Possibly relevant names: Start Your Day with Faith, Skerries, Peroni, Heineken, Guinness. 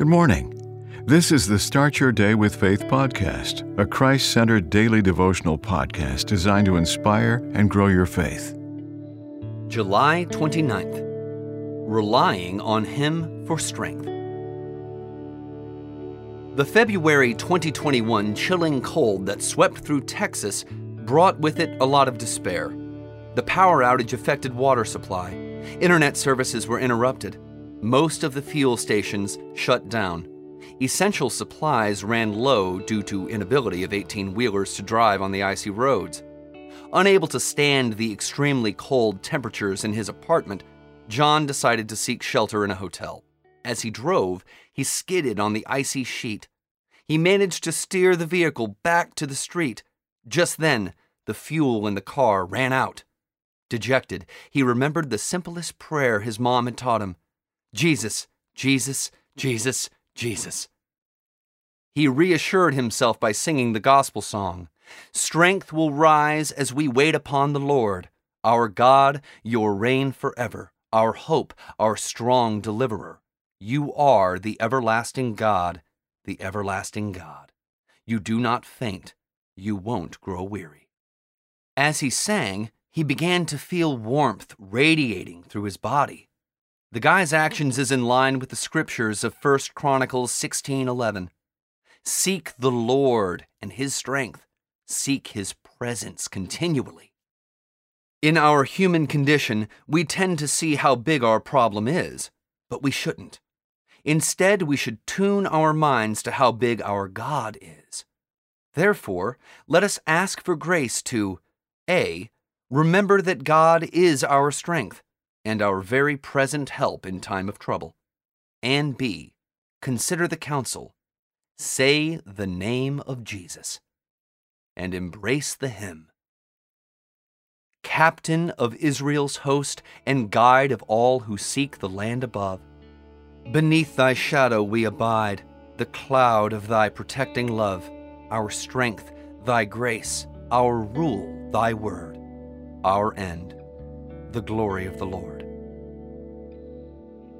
Good morning. This is the Start Your Day with Faith podcast, a Christ-centered daily devotional podcast designed to inspire and grow your faith. July 29th, Relying on Him for Strength. The February 2021 chilling cold that swept through Texas brought with it a lot of despair. The power outage affected water supply. Internet services were interrupted. Most of the fuel stations shut down. Essential supplies ran low due to inability of 18-wheelers to drive on the icy roads. Unable to stand the extremely cold temperatures in his apartment, John decided to seek shelter in a hotel. As he drove, he skidded on the icy sheet. He managed to steer the vehicle back to the street. Just then, the fuel in the car ran out. Dejected, he remembered the simplest prayer his mom had taught him. Jesus, Jesus, Jesus, Jesus. He reassured himself by singing the gospel song, "Strength will rise as we wait upon the Lord, our God, your reign forever, our hope, our strong deliverer. You are the everlasting God, the everlasting God. You do not faint, you won't grow weary." As he sang, he began to feel warmth radiating through his body. The guy's actions is in line with the scriptures of 1 Chronicles 16:11. Seek the Lord and His strength. Seek His presence continually. In our human condition, we tend to see how big our problem is, but we shouldn't. Instead, we should tune our minds to how big our God is. Therefore, let us ask for grace to A. Remember that God is our strength and our very present help in time of trouble. And B, consider the counsel, say the name of Jesus, and embrace the hymn. Captain of Israel's host and guide of all who seek the land above, beneath thy shadow we abide, the cloud of thy protecting love, our strength, thy grace, our rule, thy word, our end, the glory of the Lord.